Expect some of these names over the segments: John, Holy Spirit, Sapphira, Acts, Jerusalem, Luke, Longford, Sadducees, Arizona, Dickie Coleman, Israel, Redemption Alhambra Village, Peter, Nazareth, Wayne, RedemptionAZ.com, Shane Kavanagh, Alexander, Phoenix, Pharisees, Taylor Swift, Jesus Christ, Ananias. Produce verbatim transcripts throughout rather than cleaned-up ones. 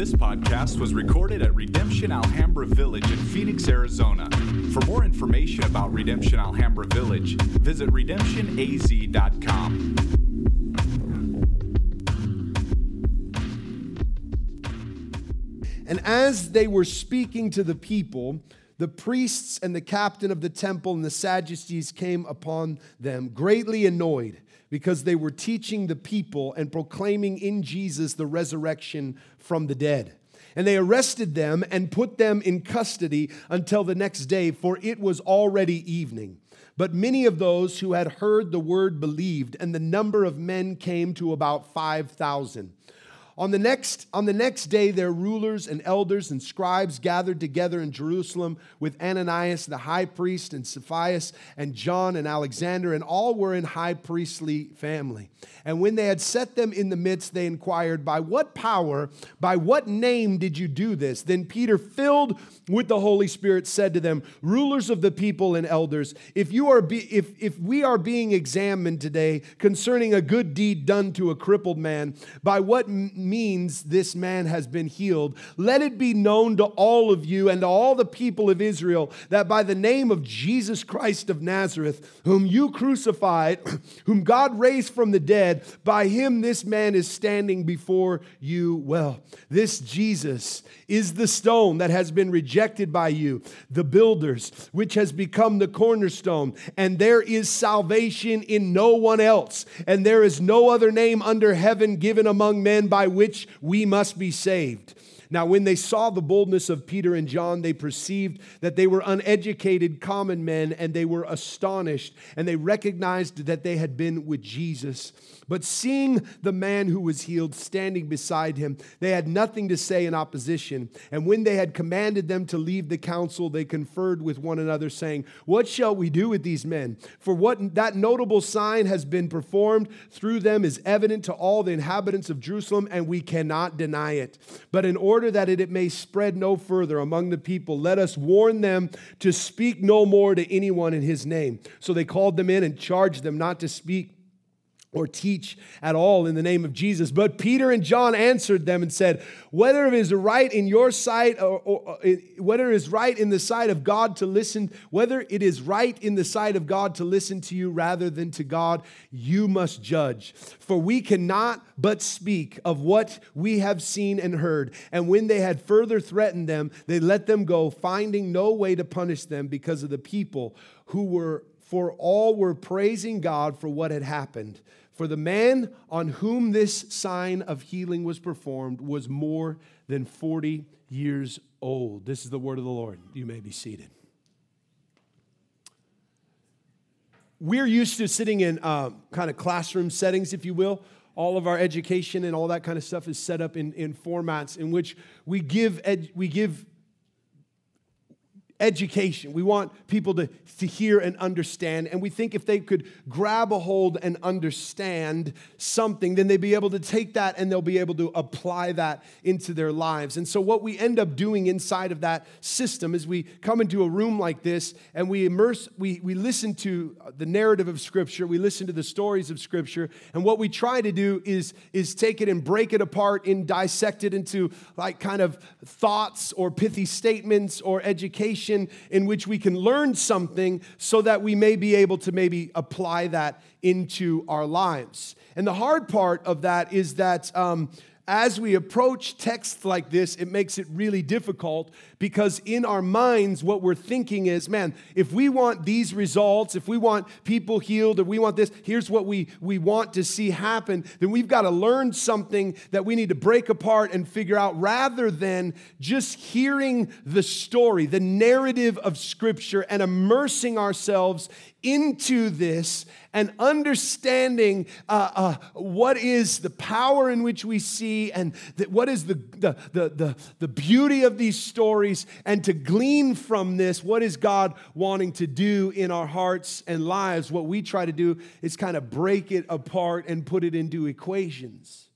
This podcast was recorded at Redemption Alhambra Village in Phoenix, Arizona. For more information about Redemption Alhambra Village, visit Redemption A Z dot com. And as they were speaking to the people, the priests and the captain of the temple and the Sadducees came upon them, greatly annoyed, because they were teaching the people and proclaiming in Jesus the resurrection from the dead. And they arrested them and put them in custody until the next day, for it was already evening. But many of those who had heard the word believed, and the number of men came to about five thousand. On the next on the next day, their rulers and elders and scribes gathered together in Jerusalem with Ananias the high priest and Sapphira and John and Alexander, and all were in high priestly family. And when they had set them in the midst, they inquired, "By what power, by what name did you do this?" Then Peter, filled with the Holy Spirit, said to them, "Rulers of the people and elders, if you are be, if if we are being examined today concerning a good deed done to a crippled man, by what name means this man has been healed, let it be known to all of you and to all the people of Israel that by the name of Jesus Christ of Nazareth, whom you crucified, whom God raised from the dead, by him this man is standing before you well. This Jesus is the stone that has been rejected by you, the builders, which has become the cornerstone, and there is salvation in no one else, and there is no other name under heaven given among men by which which we must be saved." Now, when they saw the boldness of Peter and John, they perceived that they were uneducated common men, and they were astonished, and they recognized that they had been with Jesus. But seeing the man who was healed standing beside him, they had nothing to say in opposition. And when they had commanded them to leave the council, they conferred with one another, saying, "What shall we do with these men? For what that notable sign has been performed through them is evident to all the inhabitants of Jerusalem, and we cannot deny it. But in order that it may spread no further among the people, let us warn them to speak no more to anyone in his name." So they called them in and charged them not to speak or teach at all in the name of Jesus. But Peter and John answered them and said, "Whether it is right in your sight, or, or, or whether it is right in the sight of God to listen, whether it is right in the sight of God to listen to you rather than to God, you must judge. For we cannot but speak of what we have seen and heard." And when they had further threatened them, they let them go, finding no way to punish them because of the people, who were for all were praising God for what had happened. For the man on whom this sign of healing was performed was more than forty years old. This is the word of the Lord. You may be seated. We're used to sitting in uh, kind of classroom settings, if you will. All of our education and all that kind of stuff is set up in, in formats in which we give ed- we give education. We want people to, to hear and understand, and we think if they could grab a hold and understand something, then they'd be able to take that and they'll be able to apply that into their lives. And so what we end up doing inside of that system is we come into a room like this and we immerse, we, we listen to the narrative of Scripture, we listen to the stories of Scripture, and what we try to do is, is take it and break it apart and dissect it into like kind of thoughts or pithy statements or education in which we can learn something so that we may be able to maybe apply that into our lives. And the hard part of that is that um, as we approach texts like this, it makes it really difficult, because in our minds, what we're thinking is, man, if we want these results, if we want people healed, or we want this, here's what we, we want to see happen, then we've got to learn something that we need to break apart and figure out, rather than just hearing the story, the narrative of Scripture, and immersing ourselves into this and understanding uh, uh, what is the power in which we see, and that what is the, the the the beauty of these stories, and to glean from this what is God wanting to do in our hearts and lives. What we try to do is kind of break it apart and put it into equations.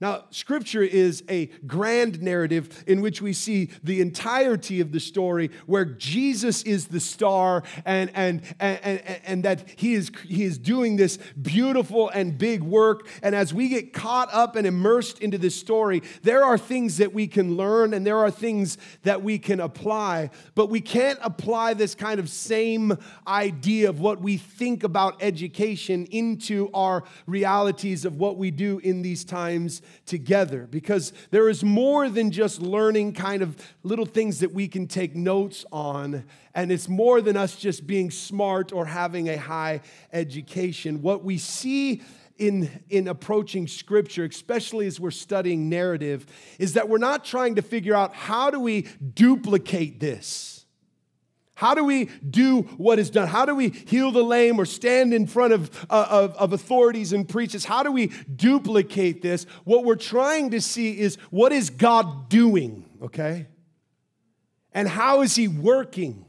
Now, Scripture is a grand narrative in which we see the entirety of the story where Jesus is the star and, and, and, and, and that he is, he is doing this beautiful and big work. And as we get caught up and immersed into this story, there are things that we can learn and there are things that we can apply. But we can't apply this kind of same idea of what we think about education into our realities of what we do in these times together, because there is more than just learning kind of little things that we can take notes on, and it's more than us just being smart or having a high education. What we see in, in approaching Scripture, especially as we're studying narrative, is that we're not trying to figure out how do we duplicate this. How do we do what is done? How do we heal the lame or stand in front of, uh, of, of authorities and preachers? How do we duplicate this? What we're trying to see is what is God doing, okay? And how is he working?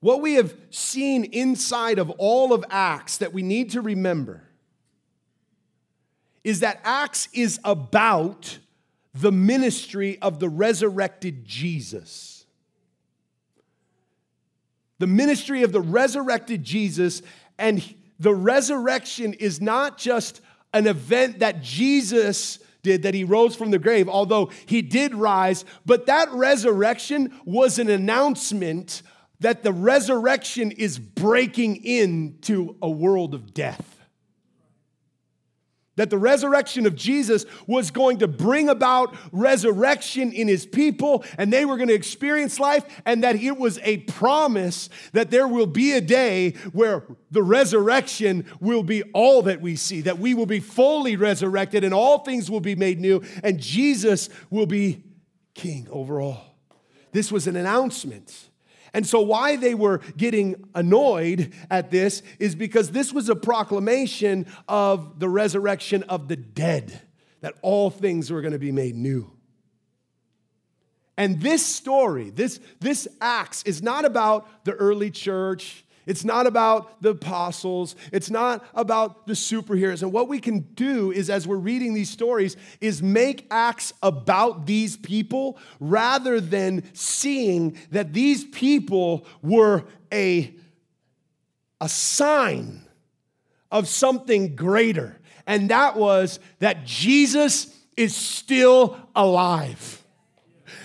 What we have seen inside of all of Acts that we need to remember is that Acts is about the ministry of the resurrected Jesus. The ministry of the resurrected Jesus, and the resurrection is not just an event that Jesus did, that he rose from the grave, although he did rise, but that resurrection was an announcement that the resurrection is breaking into a world of death. That the resurrection of Jesus was going to bring about resurrection in his people, and they were going to experience life, and that it was a promise that there will be a day where the resurrection will be all that we see, that we will be fully resurrected, and all things will be made new, and Jesus will be king over all. This was an announcement. And so why they were getting annoyed at this is because this was a proclamation of the resurrection of the dead, that all things were going to be made new. And this story, this, this Acts, is not about the early church. It's not about the apostles. It's not about the superheroes. And what we can do is, as we're reading these stories, is make Acts about these people rather than seeing that these people were a, a sign of something greater. And that was that Jesus is still alive.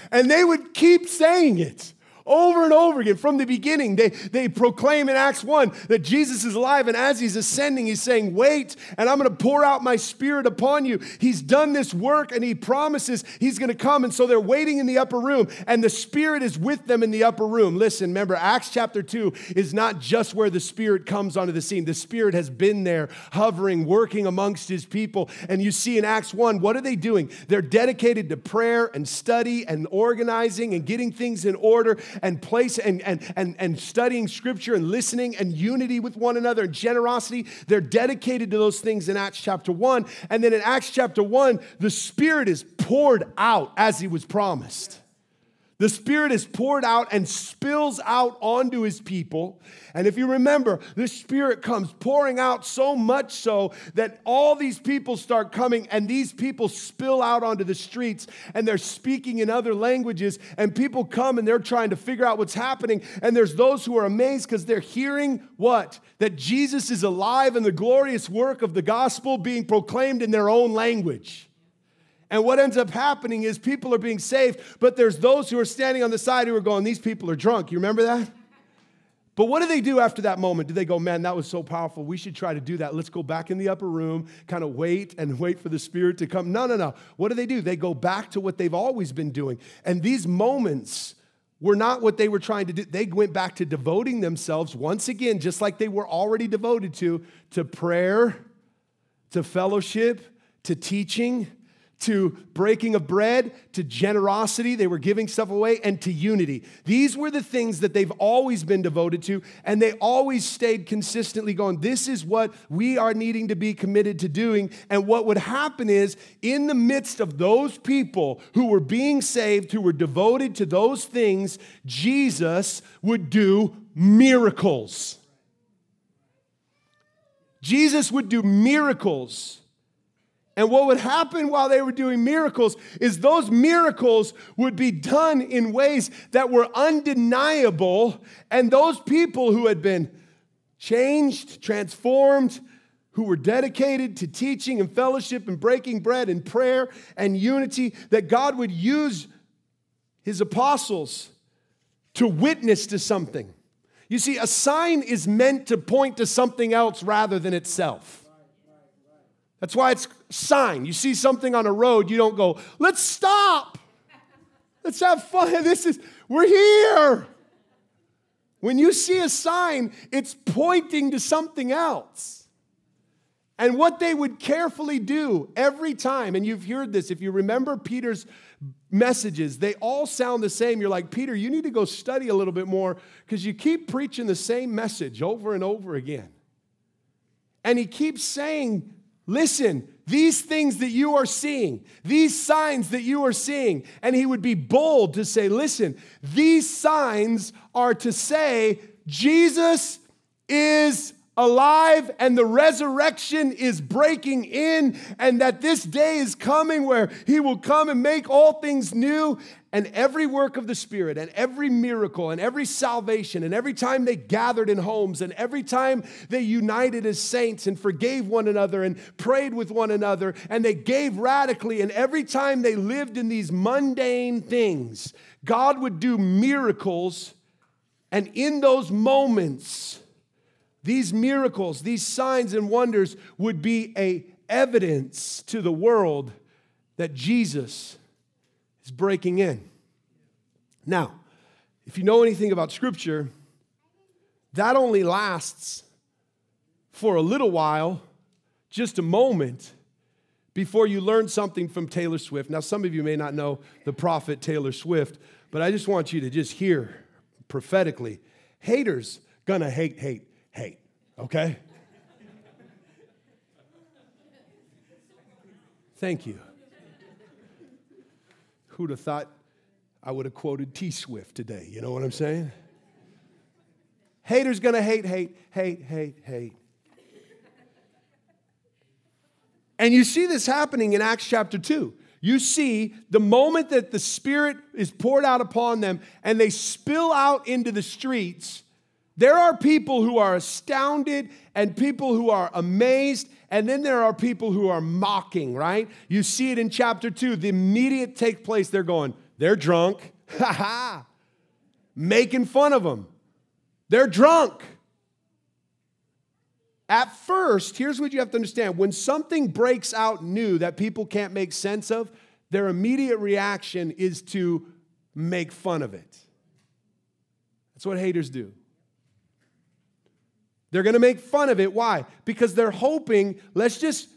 And they would keep saying it. Over and over again, from the beginning, they, they proclaim in Acts one that Jesus is alive, and as he's ascending, he's saying, wait, and I'm going to pour out my Spirit upon you. He's done this work, and he promises he's going to come, and so they're waiting in the upper room, and the Spirit is with them in the upper room. Listen, remember, Acts chapter two is not just where the Spirit comes onto the scene. The Spirit has been there, hovering, working amongst his people, and you see in Acts one, what are they doing? They're dedicated to prayer and study and organizing and getting things in order, and place and, and, and, and studying Scripture and listening and unity with one another and generosity. They're dedicated to those things in Acts chapter one. And then in Acts chapter one, the Spirit is poured out as he was promised. The Spirit is poured out and spills out onto his people. And if you remember, the Spirit comes pouring out so much so that all these people start coming, and these people spill out onto the streets, and they're speaking in other languages, and people come and they're trying to figure out what's happening. And there's those who are amazed because they're hearing what? That Jesus is alive and the glorious work of the gospel being proclaimed in their own language. And what ends up happening is people are being saved, but there's those who are standing on the side who are going, these people are drunk. You remember that? But what do they do after that moment? Do they go, man, that was so powerful. We should try to do that. Let's go back in the upper room, kind of wait and wait for the Spirit to come. No, no, no. What do they do? They go back to what they've always been doing. And these moments were not what they were trying to do. They went back to devoting themselves once again, just like they were already devoted to, to prayer, to fellowship, to teaching, to breaking of bread, to generosity, they were giving stuff away, and to unity. These were the things that they've always been devoted to, and they always stayed consistently going, this is what we are needing to be committed to doing. And what would happen is, in the midst of those people who were being saved, who were devoted to those things, Jesus would do miracles. Jesus would do miracles. And what would happen while they were doing miracles is those miracles would be done in ways that were undeniable. And those people who had been changed, transformed, who were dedicated to teaching and fellowship and breaking bread and prayer and unity, that God would use his apostles to witness to something. You see, a sign is meant to point to something else rather than itself. That's why it's sign. You see something on a road, you don't go, let's stop. Let's have fun. This is, we're here. When you see a sign, it's pointing to something else. And what they would carefully do every time, and you've heard this, if you remember Peter's messages, they all sound the same. You're like, Peter, you need to go study a little bit more because you keep preaching the same message over and over again. And he keeps saying, listen, these things that you are seeing, these signs that you are seeing, and he would be bold to say, listen, these signs are to say Jesus is alive and the resurrection is breaking in and that this day is coming where he will come and make all things new. And every work of the Spirit and every miracle and every salvation and every time they gathered in homes and every time they united as saints and forgave one another and prayed with one another and they gave radically and every time they lived in these mundane things, God would do miracles. And in those moments, these miracles, these signs and wonders would be a evidence to the world that Jesus is breaking in. Now, if you know anything about Scripture, that only lasts for a little while, just a moment, before you learn something from Taylor Swift. Now, some of you may not know the prophet Taylor Swift, but I just want you to just hear prophetically, haters gonna hate, hate, hate, okay? Thank you. Who'd have thought I would have quoted T. Swift today? You know what I'm saying? Haters gonna hate, hate, hate, hate, hate. And you see this happening in Acts chapter two. You see the moment that the Spirit is poured out upon them and they spill out into the streets, there are people who are astounded and people who are amazed. And then there are people who are mocking, right? You see it in chapter two. The immediate take place, they're going, they're drunk. Ha ha. Making fun of them. They're drunk. At first, here's what you have to understand. When something breaks out new that people can't make sense of, their immediate reaction is to make fun of it. That's what haters do. They're going to make fun of it. Why? Because they're hoping, let's just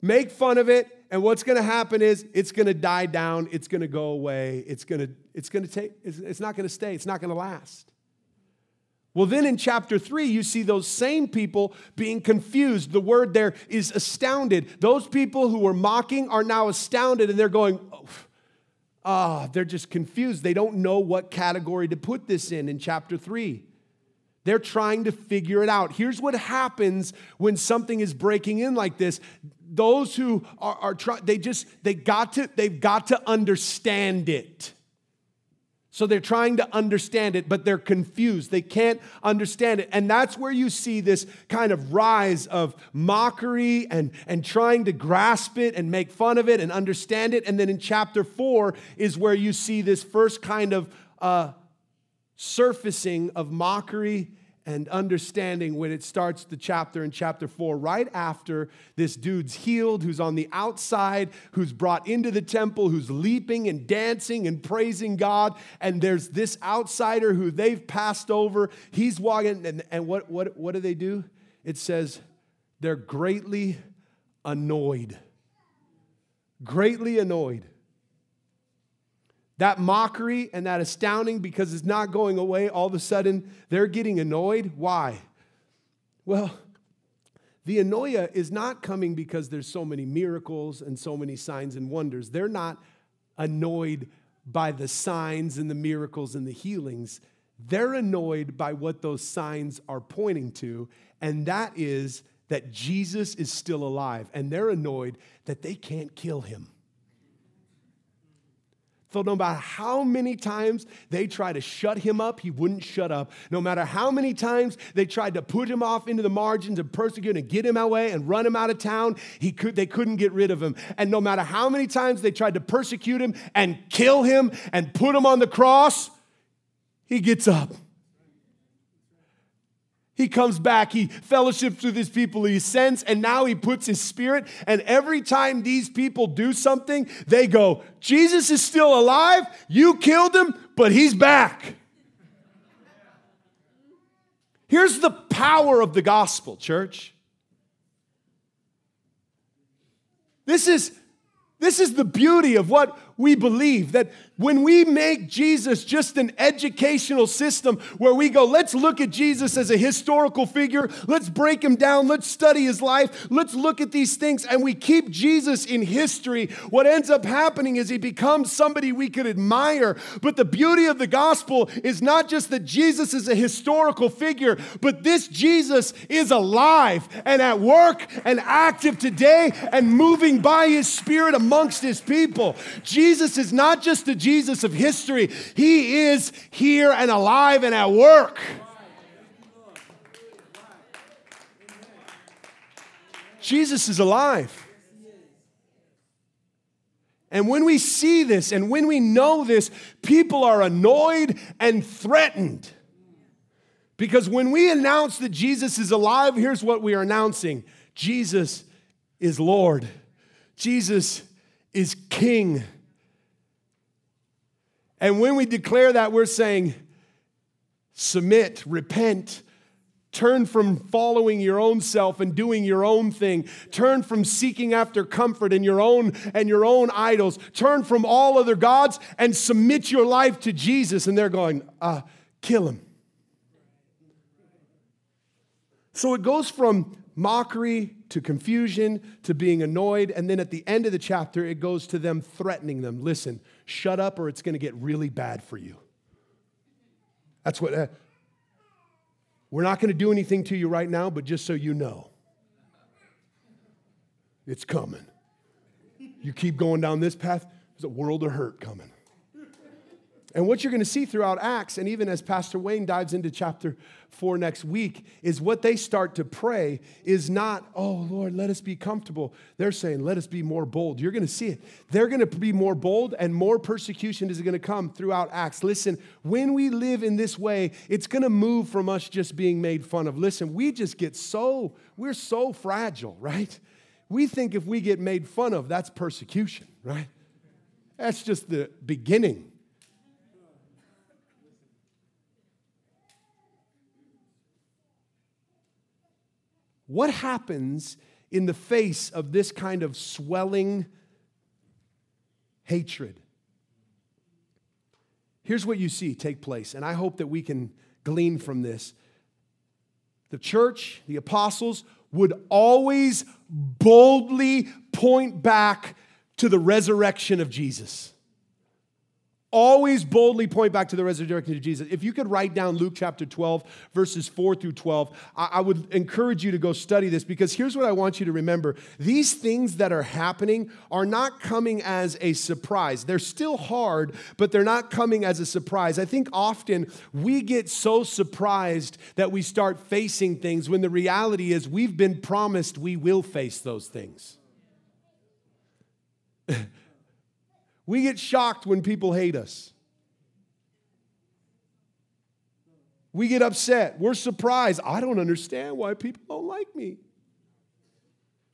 make fun of it, and what's going to happen is it's going to die down, it's going to go away, it's going to it's going to take it's, it's not going to stay, it's not going to last. Well, then in chapter three, you see those same people being confused. The word there is astounded. Those people who were mocking are now astounded, and they're going, oh, ah, they're just confused. They don't know what category to put this in in chapter three. They're trying to figure it out. Here's what happens when something is breaking in like this. Those who are, are trying, they just, they got to, they've got to understand it. So they're trying to understand it, but they're confused. They can't understand it. And that's where you see this kind of rise of mockery and, and trying to grasp it and make fun of it and understand it. And then in chapter four is where you see this first kind of uh, surfacing of mockery and understanding when it starts the chapter in chapter four, right after this dude's healed, who's on the outside, who's brought into the temple, who's leaping and dancing and praising God. And there's this outsider who they've passed over. He's walking, and, and what, what, what do they do? It says they're greatly annoyed. Greatly annoyed. That mockery and that astounding, because it's not going away, all of a sudden they're getting annoyed. Why? Well, the annoya is not coming because there's so many miracles and so many signs and wonders. They're not annoyed by the signs and the miracles and the healings. They're annoyed by what those signs are pointing to, and that is that Jesus is still alive, and they're annoyed that they can't kill him. So no matter how many times they try to shut him up, he wouldn't shut up. No matter how many times they tried to put him off into the margins and persecute and get him away and run him out of town, he could, they couldn't get rid of him. And no matter how many times they tried to persecute him and kill him and put him on the cross, he gets up. He comes back, he fellowships with his people, he ascends, and now he puts his spirit. And every time these people do something, they go, Jesus is still alive, you killed him, but he's back. Here's the power of the gospel, church. This is, this is the beauty of what we believe, that when we make Jesus just an educational system where we go, let's look at Jesus as a historical figure, let's break him down, let's study his life, let's look at these things, and we keep Jesus in history, what ends up happening is he becomes somebody we could admire. But the beauty of the gospel is not just that Jesus is a historical figure, but this Jesus is alive and at work and active today and moving by his Spirit amongst his people. Jesus Jesus is not just the Jesus of history. He is here and alive and at work. Jesus is alive. And when we see this and when we know this, people are annoyed and threatened. Because when we announce that Jesus is alive, here's what we are announcing. Jesus is Lord. Jesus is King. And when we declare that, we're saying, submit, repent, turn from following your own self and doing your own thing. Turn from seeking after comfort and your own and your own idols. Turn from all other gods and submit your life to Jesus. And they're going, uh, kill him. So it goes from mockery to confusion to being annoyed. And then at the end of the chapter, it goes to them threatening them. Listen, shut up or it's going to get really bad for you. That's what, uh, we're not going to do anything to you right now, but just so you know, it's coming. You keep going down this path, there's a world of hurt coming. And what you're going to see throughout Acts, and even as Pastor Wayne dives into chapter four next week, is what they start to pray is not, oh, Lord, let us be comfortable. They're saying, let us be more bold. You're going to see it. They're going to be more bold, and more persecution is going to come throughout Acts. Listen, when we live in this way, it's going to move from us just being made fun of. Listen, we just get so, we're so fragile, right? We think if we get made fun of, that's persecution, right? That's just the beginning. What happens in the face of this kind of swelling hatred? Here's what you see take place, and I hope that we can glean from this. The church, the apostles, would always boldly point back to the resurrection of Jesus. Always boldly point back to the resurrection of Jesus. If you could write down Luke chapter twelve, verses four through twelve, I would encourage you to go study this, because here's what I want you to remember. These things that are happening are not coming as a surprise. They're still hard, but they're not coming as a surprise. I think often we get so surprised that we start facing things when the reality is we've been promised we will face those things. We get shocked when people hate us. We get upset. We're surprised. I don't understand why people don't like me.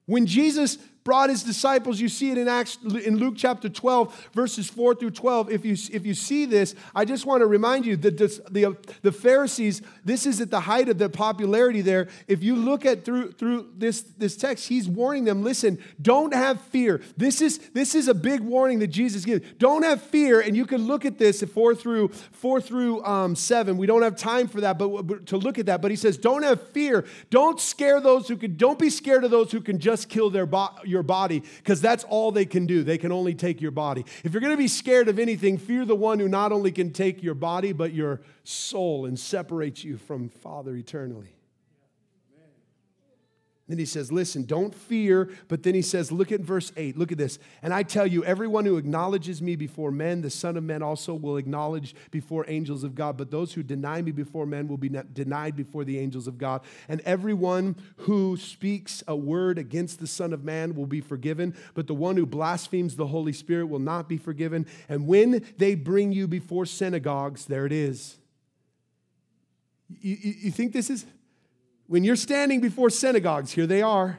When Jesus brought his disciples, you see it in Acts, in Luke chapter twelve, verses four through twelve. If you, if you see this, I just want to remind you that this, the, the Pharisees, this is at the height of their popularity there. If you look at through through this, this text, he's warning them, listen, don't have fear. This is, this is a big warning that Jesus gives. Don't have fear, and you can look at this at four through, four through um, seven. We don't have time for that, but, but to look at that. But he says, don't have fear. Don't scare those who can, don't be scared of those who can just kill their body. your body, because that's all they can do. They can only take your body. If you're going to be scared of anything, fear the one who not only can take your body, but your soul and separate you from Father eternally. Then he says, listen, don't fear. But then he says, look at verse eight. Look at this. And I tell you, everyone who acknowledges me before men, the Son of Man also will acknowledge before angels of God. But those who deny me before men will be denied before the angels of God. And everyone who speaks a word against the Son of Man will be forgiven. But the one who blasphemes the Holy Spirit will not be forgiven. And when they bring you before synagogues, there it is. You, you, you think this is... When you're standing before synagogues, here they are.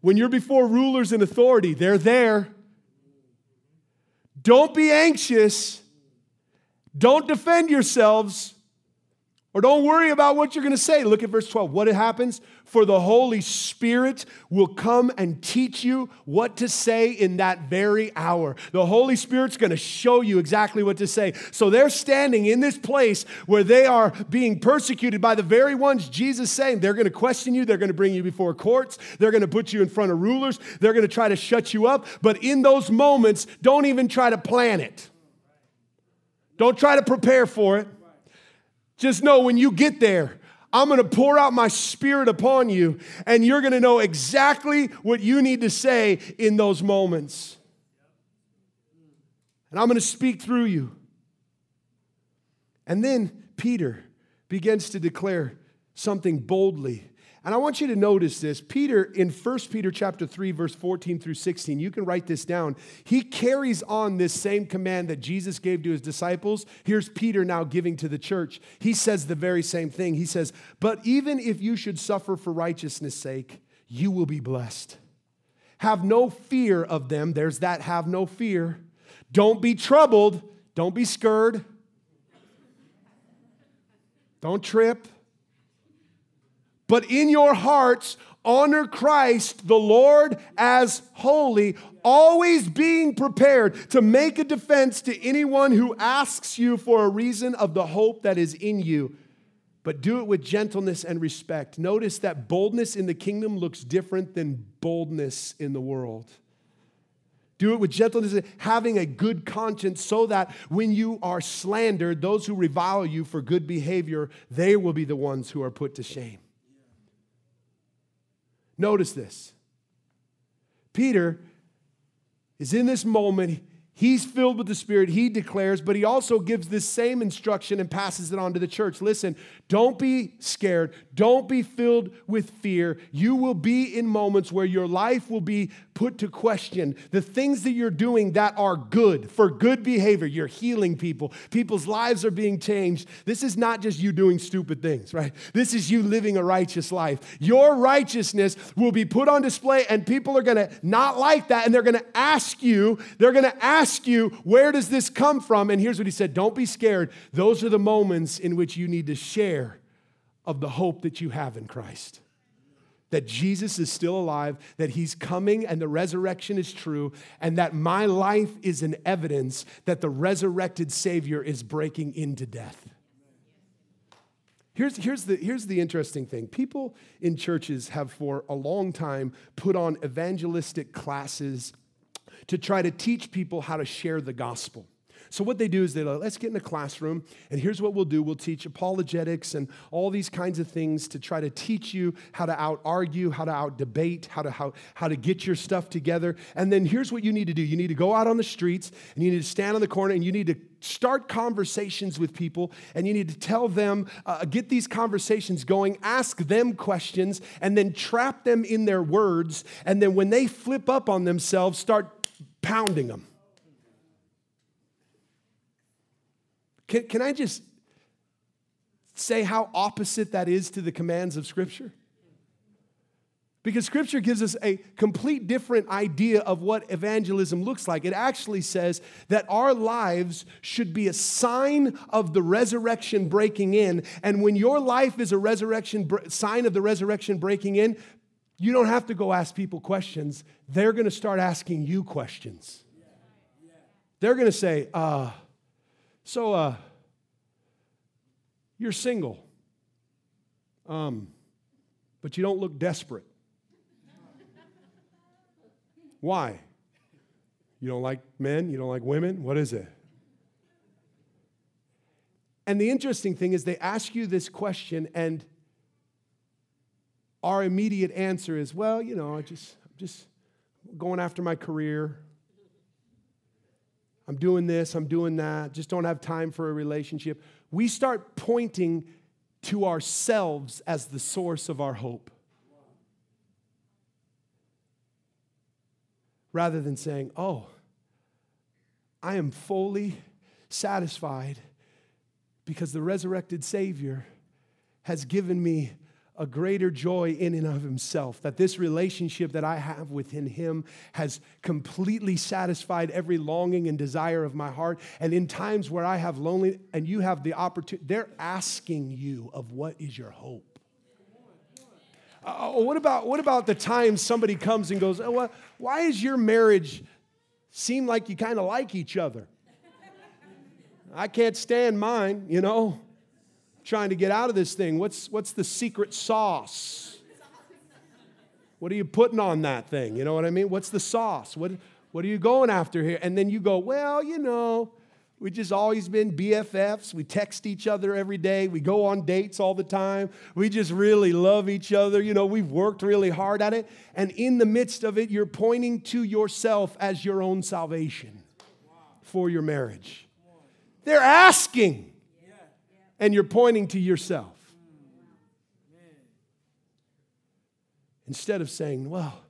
When you're before rulers and authority, they're there. Don't be anxious. Don't defend yourselves. Or don't worry about what you're going to say. Look at verse twelve. What happens? For the Holy Spirit will come and teach you what to say in that very hour. The Holy Spirit's going to show you exactly what to say. So they're standing in this place where they are being persecuted by the very ones Jesus is saying. They're going to question you. They're going to bring you before courts. They're going to put you in front of rulers. They're going to try to shut you up. But in those moments, don't even try to plan it. Don't try to prepare for it. Just know when you get there, I'm going to pour out my Spirit upon you, and you're going to know exactly what you need to say in those moments. And I'm going to speak through you. And then Peter begins to declare something boldly. And I want you to notice this. Peter, in First Peter chapter three, verse fourteen through sixteen, you can write this down. He carries on this same command that Jesus gave to his disciples. Here's Peter now giving to the church. He says the very same thing. He says, but even if you should suffer for righteousness' sake, you will be blessed. Have no fear of them. There's that have no fear. Don't be troubled. Don't be scared. Don't trip. But in your hearts, honor Christ the Lord as holy, always being prepared to make a defense to anyone who asks you for a reason of the hope that is in you. But do it with gentleness and respect. Notice that boldness in the kingdom looks different than boldness in the world. Do it with gentleness, having a good conscience, so that when you are slandered, those who revile you for good behavior, they will be the ones who are put to shame. Notice this. Peter is in this moment. He's filled with the Spirit. He declares, but he also gives this same instruction and passes it on to the church. Listen, don't be scared. Don't be filled with fear. You will be in moments where your life will be put to question. The things that you're doing that are good, for good behavior, you're healing people. People's lives are being changed. This is not just you doing stupid things, right? This is you living a righteous life. Your righteousness will be put on display, and people are going to not like that, and they're going to ask you, they're going to ask you, where does this come from? And here's what he said, don't be scared. Those are the moments in which you need to share of the hope that you have in Christ. That Jesus is still alive, that he's coming and the resurrection is true, and that my life is an evidence that the resurrected Savior is breaking into death. Here's, here's, the, here's the interesting thing. People in churches have for a long time put on evangelistic classes to try to teach people how to share the gospel. So what they do is they're like, let's get in the classroom, and here's what we'll do. We'll teach apologetics and all these kinds of things to try to teach you how to out-argue, how to out-debate, how to, how, how to get your stuff together. And then here's what you need to do. You need to go out on the streets, and you need to stand on the corner, and you need to start conversations with people, and you need to tell them, uh, get these conversations going, ask them questions, and then trap them in their words. And then when they flip up on themselves, start pounding them. Can, can I just say how opposite that is to the commands of Scripture? Because Scripture gives us a complete different idea of what evangelism looks like. It actually says that our lives should be a sign of the resurrection breaking in. And when your life is a resurrection sign of the resurrection breaking in, you don't have to go ask people questions. They're going to start asking you questions. They're going to say, uh... So, uh, you're single, um, but you don't look desperate. Why? You don't like men? You don't like women? What is it? And the interesting thing is they ask you this question, and our immediate answer is, well, you know, I just, I'm just going after my career. I'm doing this, I'm doing that, just don't have time for a relationship. We start pointing to ourselves as the source of our hope, rather than saying, oh, I am fully satisfied because the resurrected Savior has given me a greater joy in and of himself, that this relationship that I have within him has completely satisfied every longing and desire of my heart. And in times where I have loneliness, and you have the opportunity, they're asking you of what is your hope. Uh, what about what about the time somebody comes and goes, oh, well, why is your marriage seem like you kind of like each other? I can't stand mine, you know. Trying to get out of this thing. What's what's the secret sauce? What are you putting on that thing? You know what I mean? What's the sauce? What what are you going after here? And then you go, well, you know, we've just always been B F Fs. We text each other every day. We go on dates all the time. We just really love each other. You know, we've worked really hard at it. And in the midst of it, you're pointing to yourself as your own salvation for your marriage. They're asking. And you're pointing to yourself. Instead of saying, well,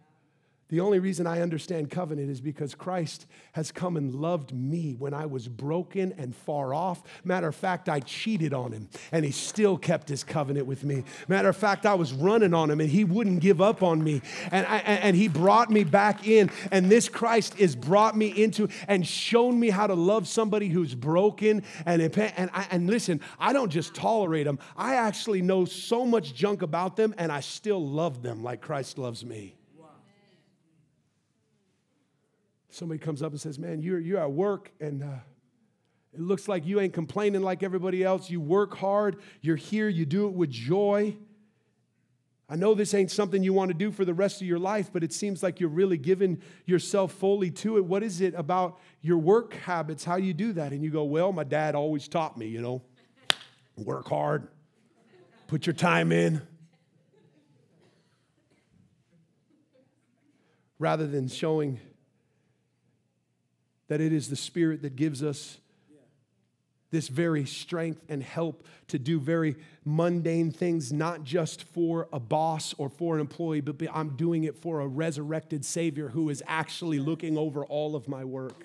the only reason I understand covenant is because Christ has come and loved me when I was broken and far off. Matter of fact, I cheated on him, and he still kept his covenant with me. Matter of fact, I was running on him, and he wouldn't give up on me. And, I, and he brought me back in, and this Christ has brought me into and shown me how to love somebody who's broken. And, and, I, and listen, I don't just tolerate them. I actually know so much junk about them, and I still love them like Christ loves me. Somebody comes up and says, man, you're, you're at work, and uh, it looks like you ain't complaining like everybody else. You work hard. You're here. You do it with joy. I know this ain't something you want to do for the rest of your life, but it seems like you're really giving yourself fully to it. What is it about your work habits, how you do that? And you go, well, my dad always taught me, you know, work hard, put your time in. Rather than showing that it is the Spirit that gives us this very strength and help to do very mundane things, not just for a boss or for an employee, but I'm doing it for a resurrected Savior who is actually looking over all of my work.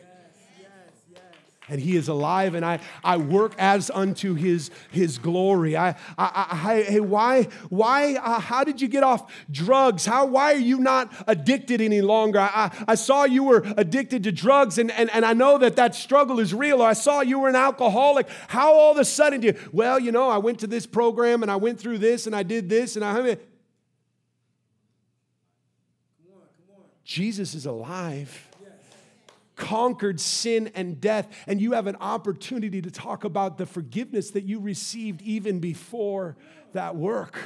And he is alive, and I, I work as unto his his glory. I, I, I hey, why why uh, how did you get off drugs? How why are you not addicted any longer? I I, I saw you were addicted to drugs, and, and and I know that that struggle is real. I saw you were an alcoholic. How all of a sudden do you? Well, you know, I went to this program, and I went through this, and I did this, and I. I mean, come on, come on. Jesus is alive. Conquered sin and death, and you have an opportunity to talk about the forgiveness that you received even before that work.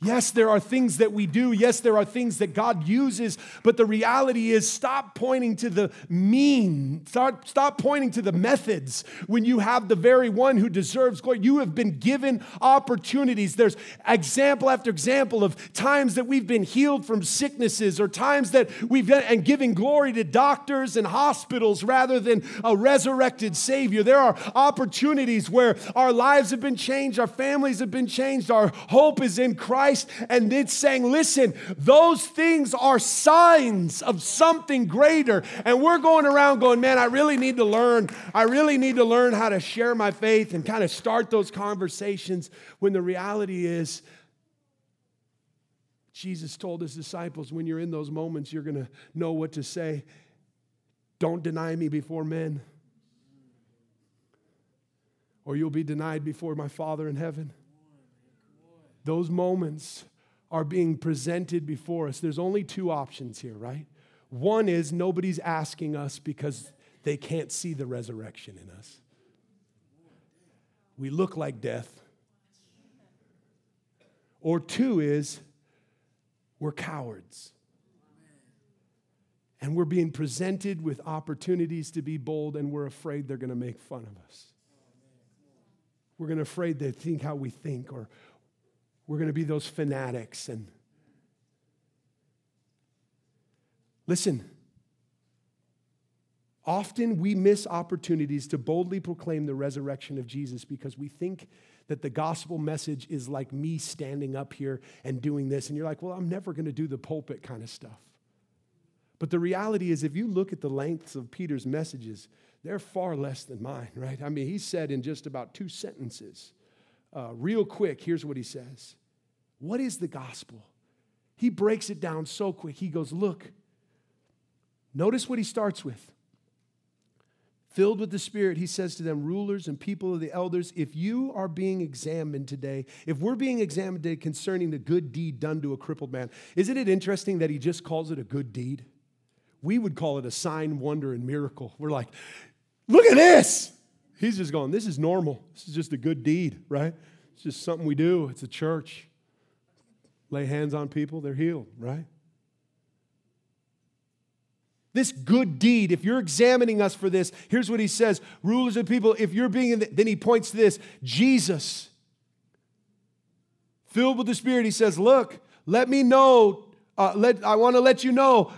Yes, there are things that we do. Yes, there are things that God uses, but the reality is stop pointing to the mean. Start, stop pointing to the methods when you have the very one who deserves glory. You have been given opportunities. There's example after example of times that we've been healed from sicknesses or times that we've been and giving glory to doctors and hospitals rather than a resurrected Savior. There are opportunities where our lives have been changed, our families have been changed, our hope is in Christ. And it's saying, listen, those things are signs of something greater. And we're going around going, man, I really need to learn. I really need to learn how to share my faith and kind of start those conversations when the reality is Jesus told his disciples, when you're in those moments, you're going to know what to say. Don't deny me before men, or you'll be denied before my Father in heaven. Those moments are being presented before us. There's only two options here, right? One is nobody's asking us because they can't see the resurrection in us. We look like death. Or two is we're cowards. And we're being presented with opportunities to be bold, and we're afraid they're going to make fun of us. We're going to afraid they think how we think, or We're going to be those fanatics. And listen, often we miss opportunities to boldly proclaim the resurrection of Jesus because we think that the gospel message is like me standing up here and doing this. And you're like, well, I'm never going to do the pulpit kind of stuff. But the reality is, if you look at the lengths of Peter's messages, they're far less than mine, right? I mean, he said in just about two sentences, uh, real quick, here's what he says. What is the gospel? He breaks it down so quick. He goes, look, notice what he starts with. Filled with the Spirit, he says to them, rulers and people of the elders, if you are being examined today, if we're being examined today concerning the good deed done to a crippled man, isn't it interesting that he just calls it a good deed? We would call it a sign, wonder, and miracle. We're like, look at this. He's just going, this is normal. This is just a good deed, right? It's just something we do. It's a church. Lay hands on people, they're healed, right? This good deed, if you're examining us for this, here's what he says. Rulers and people, if you're being, in the, then he points to this. Jesus, filled with the Spirit, he says, look, let me know, uh, let, I want to let you know,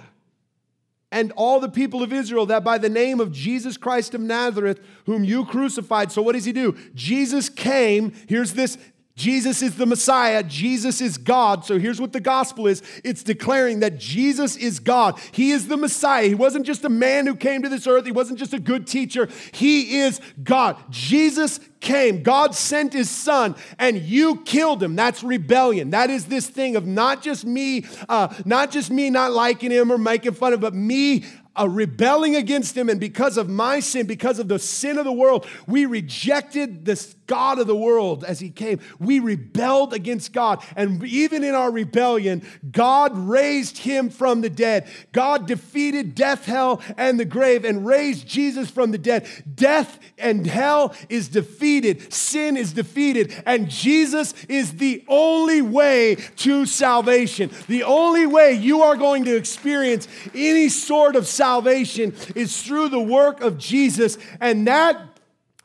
and all the people of Israel, that by the name of Jesus Christ of Nazareth, whom you crucified. So what does he do? Jesus came. Here's this. Jesus is the Messiah. Jesus is God. So here's what the gospel is. It's declaring that Jesus is God. He is the Messiah. He wasn't just a man who came to this earth. He wasn't just a good teacher. He is God. Jesus came. God sent his son, and you killed him. That's rebellion. That is this thing of not just me, uh, not just me not liking him or making fun of him, but me uh, rebelling against him. And because of my sin, because of the sin of the world, we rejected this God of the world as he came. We rebelled against God. And even in our rebellion, God raised him from the dead. God defeated death, hell, and the grave and raised Jesus from the dead. Death and hell is defeated. Sin is defeated, and Jesus is the only way to salvation. The only way you are going to experience any sort of salvation is through the work of Jesus, and that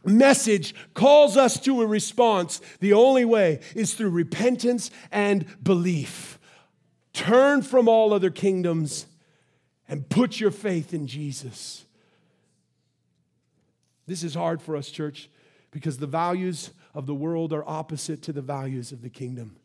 message calls us to a response. The only way is through repentance and belief. Turn from all other kingdoms and put your faith in Jesus. This is hard for us, church, because the values of the world are opposite to the values of the kingdom.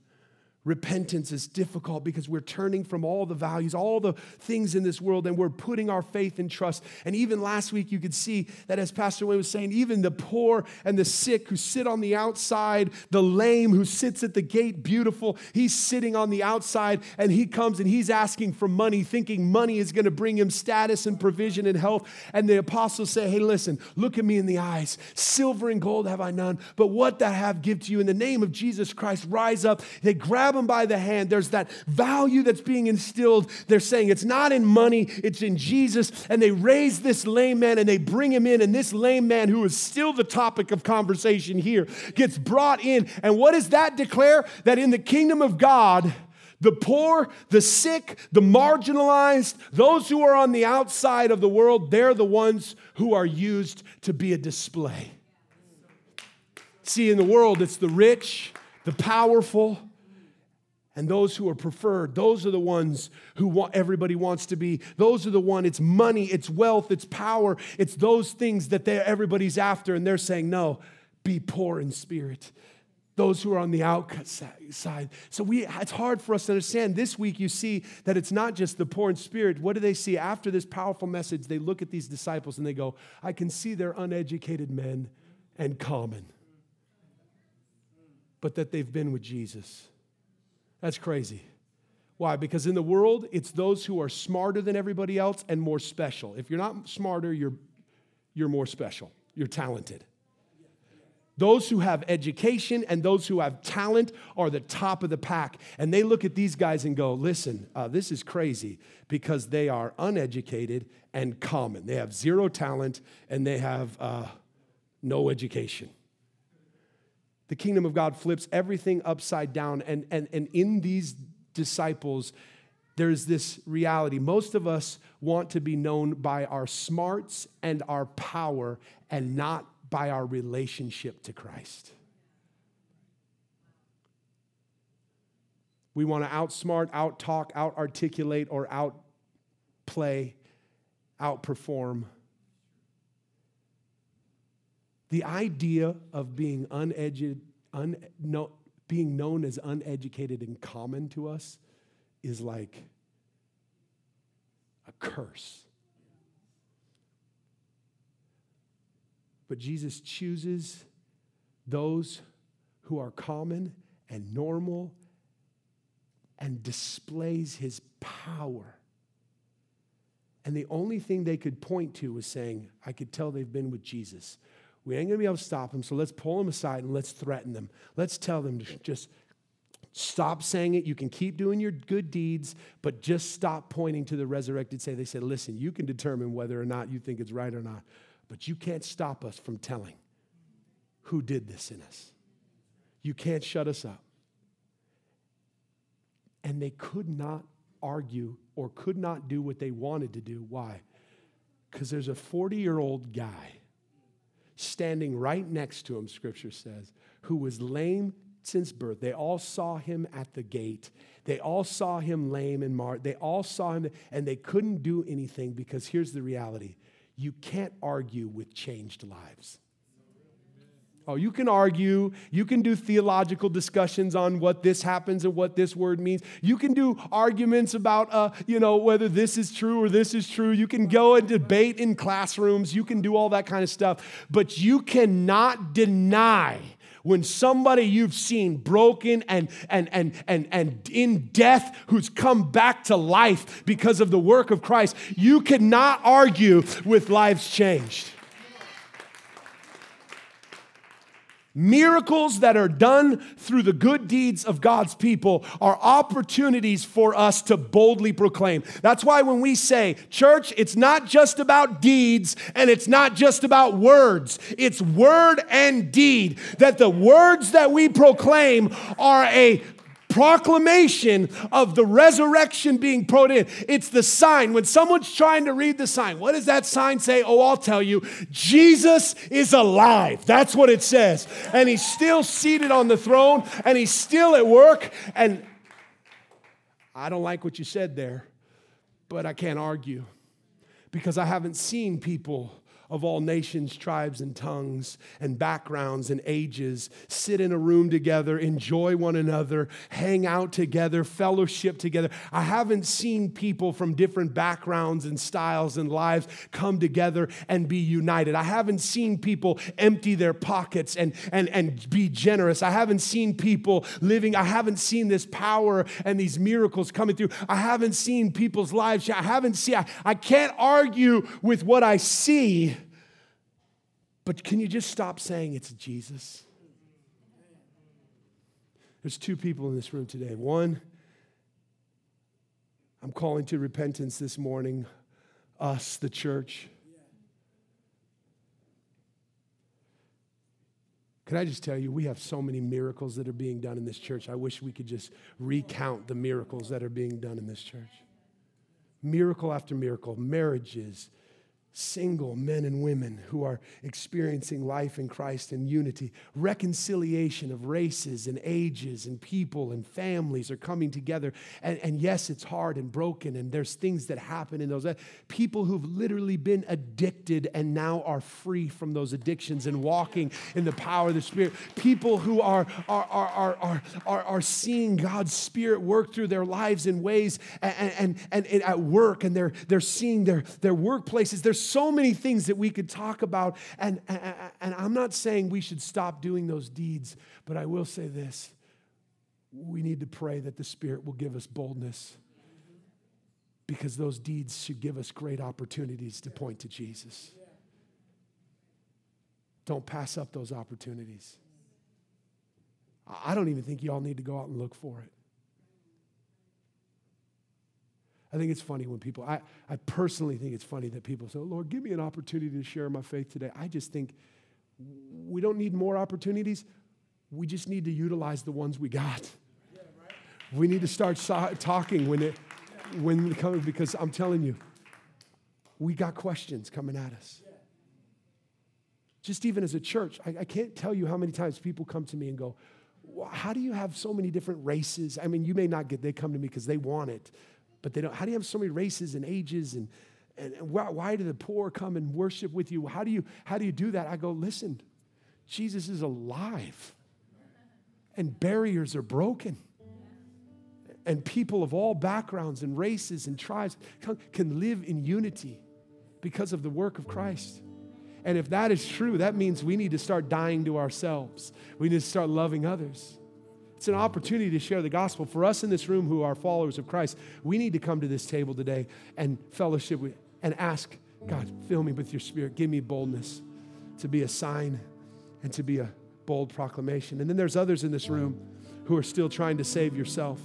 Repentance is difficult because we're turning from all the values, all the things in this world, and we're putting our faith and trust. And even last week, you could see that, as Pastor Wayne was saying, even the poor and the sick who sit on the outside, the lame who sits at the gate, beautiful, he's sitting on the outside, and he comes and he's asking for money, thinking money is going to bring him status and provision and health. And the apostles say, hey, listen, look at me in the eyes. Silver and gold have I none, but what that I have give to you. In the name of Jesus Christ, rise up. They grab him by the hand. There's that value that's being instilled. They're saying it's not in money, it's in Jesus. And they raise this lame man and they bring him in. And this lame man, who is still the topic of conversation here, gets brought in. And what does that declare? That in the kingdom of God, the poor, the sick, the marginalized, those who are on the outside of the world, they're the ones who are used to be a display. See, in the world, it's the rich, the powerful, and those who are preferred. Those are the ones who want, everybody wants to be. Those are the one. It's money, it's wealth, it's power. It's those things that they, everybody's after, and they're saying, no, be poor in spirit. Those who are on the outside. So we, it's hard for us to understand. This week you see that it's not just the poor in spirit. What do they see? After this powerful message, they look at these disciples and they go, I can see they're uneducated men and common, but that they've been with Jesus. That's crazy. Why? Because in the world, it's those who are smarter than everybody else and more special. If you're not smarter, you're, you're more special. You're talented. Those who have education and those who have talent are the top of the pack. And they look at these guys and go, listen, uh, this is crazy because they are uneducated and common. They have zero talent and they have uh, no education. The kingdom of God flips everything upside down. And, and, and in these disciples, there's this reality. Most of us want to be known by our smarts and our power and not by our relationship to Christ. We want to outsmart, outtalk, outarticulate, or outplay, outperform. The idea of being unedu- un- no, being known as uneducated and common to us is like a curse. But Jesus chooses those who are common and normal and displays his power. And the only thing they could point to was saying, I could tell they've been with Jesus. We ain't going to be able to stop them, so let's pull them aside and let's threaten them. Let's tell them to just stop saying it. You can keep doing your good deeds, but just stop pointing to the resurrected Savior. They said, listen, you can determine whether or not you think it's right or not, but you can't stop us from telling who did this in us. You can't shut us up. And they could not argue or could not do what they wanted to do. Why? Because there's a forty-year-old guy standing right next to him, Scripture says, who was lame since birth. They all saw him at the gate. They all saw him lame and marred. They all saw him, and they couldn't do anything because here's the reality. You can't argue with changed lives. Oh, you can argue. You can do theological discussions on what this happens and what this word means. You can do arguments about, uh, you know, whether this is true or this is true. You can go and debate in classrooms. You can do all that kind of stuff. But you cannot deny when somebody you've seen broken and and and and and in death who's come back to life because of the work of Christ. You cannot argue with lives changed. Miracles that are done through the good deeds of God's people are opportunities for us to boldly proclaim. That's why when we say, church, it's not just about deeds and it's not just about words. It's word and deed. That the words that we proclaim are a proclamation of the resurrection being put in. It's the sign. When someone's trying to read the sign, what does that sign say? Oh, I'll tell you. Jesus is alive. That's what it says. And he's still seated on the throne, and he's still at work. And I don't like what you said there, but I can't argue because I haven't seen people of all nations, tribes, and tongues, and backgrounds, and ages, sit in a room together, enjoy one another, hang out together, fellowship together. I haven't seen people from different backgrounds and styles and lives come together and be united. I haven't seen people empty their pockets and, and, and be generous. I haven't seen people living. I haven't seen this power and these miracles coming through. I haven't seen people's lives. I haven't seen, I, I can't argue with what I see. But can you just stop saying it's Jesus? There's two people in this room today. One, I'm calling to repentance this morning, us, the church. Can I just tell you, we have so many miracles that are being done in this church. I wish we could just recount the miracles that are being done in this church. Miracle after miracle, marriages, single men and women who are experiencing life in Christ and unity. Reconciliation of races and ages and people and families are coming together. And, and yes, it's hard and broken, and there's things that happen in those. People who've literally been addicted and now are free from those addictions and walking in the power of the Spirit. People who are, are, are, are, are, are, are seeing God's Spirit work through their lives in ways and, and, and, and at work, and they're, they're seeing their, their workplaces. There's so many things that we could talk about, and, and, and I'm not saying we should stop doing those deeds, but I will say this. We need to pray that the Spirit will give us boldness because those deeds should give us great opportunities to point to Jesus. Don't pass up those opportunities. I don't even think y'all need to go out and look for it. I think it's funny when people, I, I personally think it's funny that people say, Lord, give me an opportunity to share my faith today. I just think we don't need more opportunities. We just need to utilize the ones we got. Yeah, right? We need to start so- talking when it, when it comes, because I'm telling you, we got questions coming at us. Yeah. Just even as a church, I, I can't tell you how many times people come to me and go, how do you have so many different races? I mean, you may not get, they come to me because they want it, but they don't. How do you have so many races and ages, and and, and why, why do the poor come and worship with you? How do you, how do you do that? I go, listen, Jesus is alive and barriers are broken. And people of all backgrounds and races and tribes can live in unity because of the work of Christ. And if that is true, that means we need to start dying to ourselves. We need to start loving others. It's an opportunity to share the gospel. For us in this room who are followers of Christ, we need to come to this table today and fellowship with, and ask, God, fill me with your Spirit. Give me boldness to be a sign and to be a bold proclamation. And then there's others in this room who are still trying to save yourself.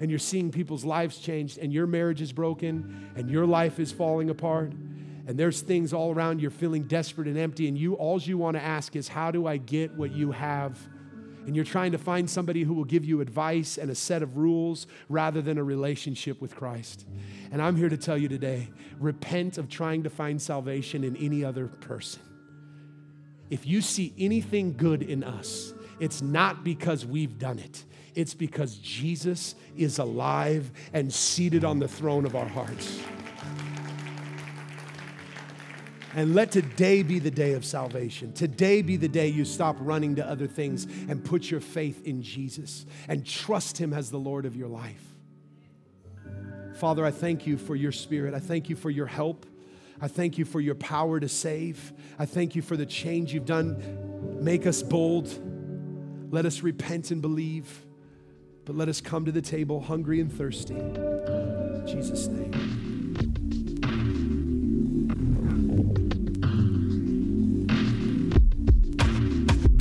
And you're seeing people's lives changed, and your marriage is broken, and your life is falling apart. And there's things all around, you're feeling desperate and empty, and you all you want to ask is, how do I get what you have? And you're trying to find somebody who will give you advice and a set of rules rather than a relationship with Christ. And I'm here to tell you today, repent of trying to find salvation in any other person. If you see anything good in us, it's not because we've done it. It's because Jesus is alive and seated on the throne of our hearts. And let today be the day of salvation. Today be the day you stop running to other things and put your faith in Jesus and trust him as the Lord of your life. Father, I thank you for your Spirit. I thank you for your help. I thank you for your power to save. I thank you for the change you've done. Make us bold. Let us repent and believe, but let us come to the table hungry and thirsty. In Jesus' name.